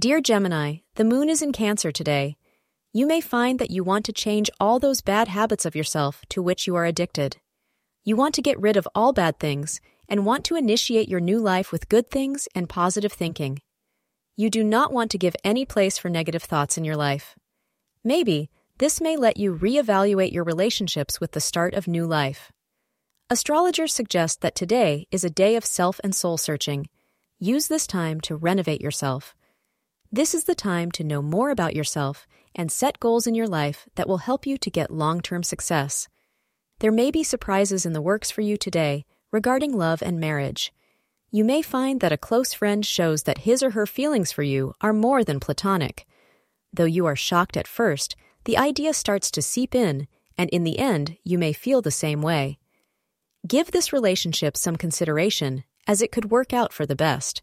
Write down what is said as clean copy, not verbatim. Dear Gemini, the moon is in Cancer today. You may find that you want to change all those bad habits of yourself to which you are addicted. You want to get rid of all bad things and want to initiate your new life with good things and positive thinking. You do not want to give any place for negative thoughts in your life. Maybe this may let you reevaluate your relationships with the start of new life. Astrologers suggest that today is a day of self and soul searching. Use this time to renovate yourself. This is the time to know more about yourself and set goals in your life that will help you to get long-term success. There may be surprises in the works for you today regarding love and marriage. You may find that a close friend shows that his or her feelings for you are more than platonic. Though you are shocked at first, the idea starts to seep in, and in the end, you may feel the same way. Give this relationship some consideration, as it could work out for the best.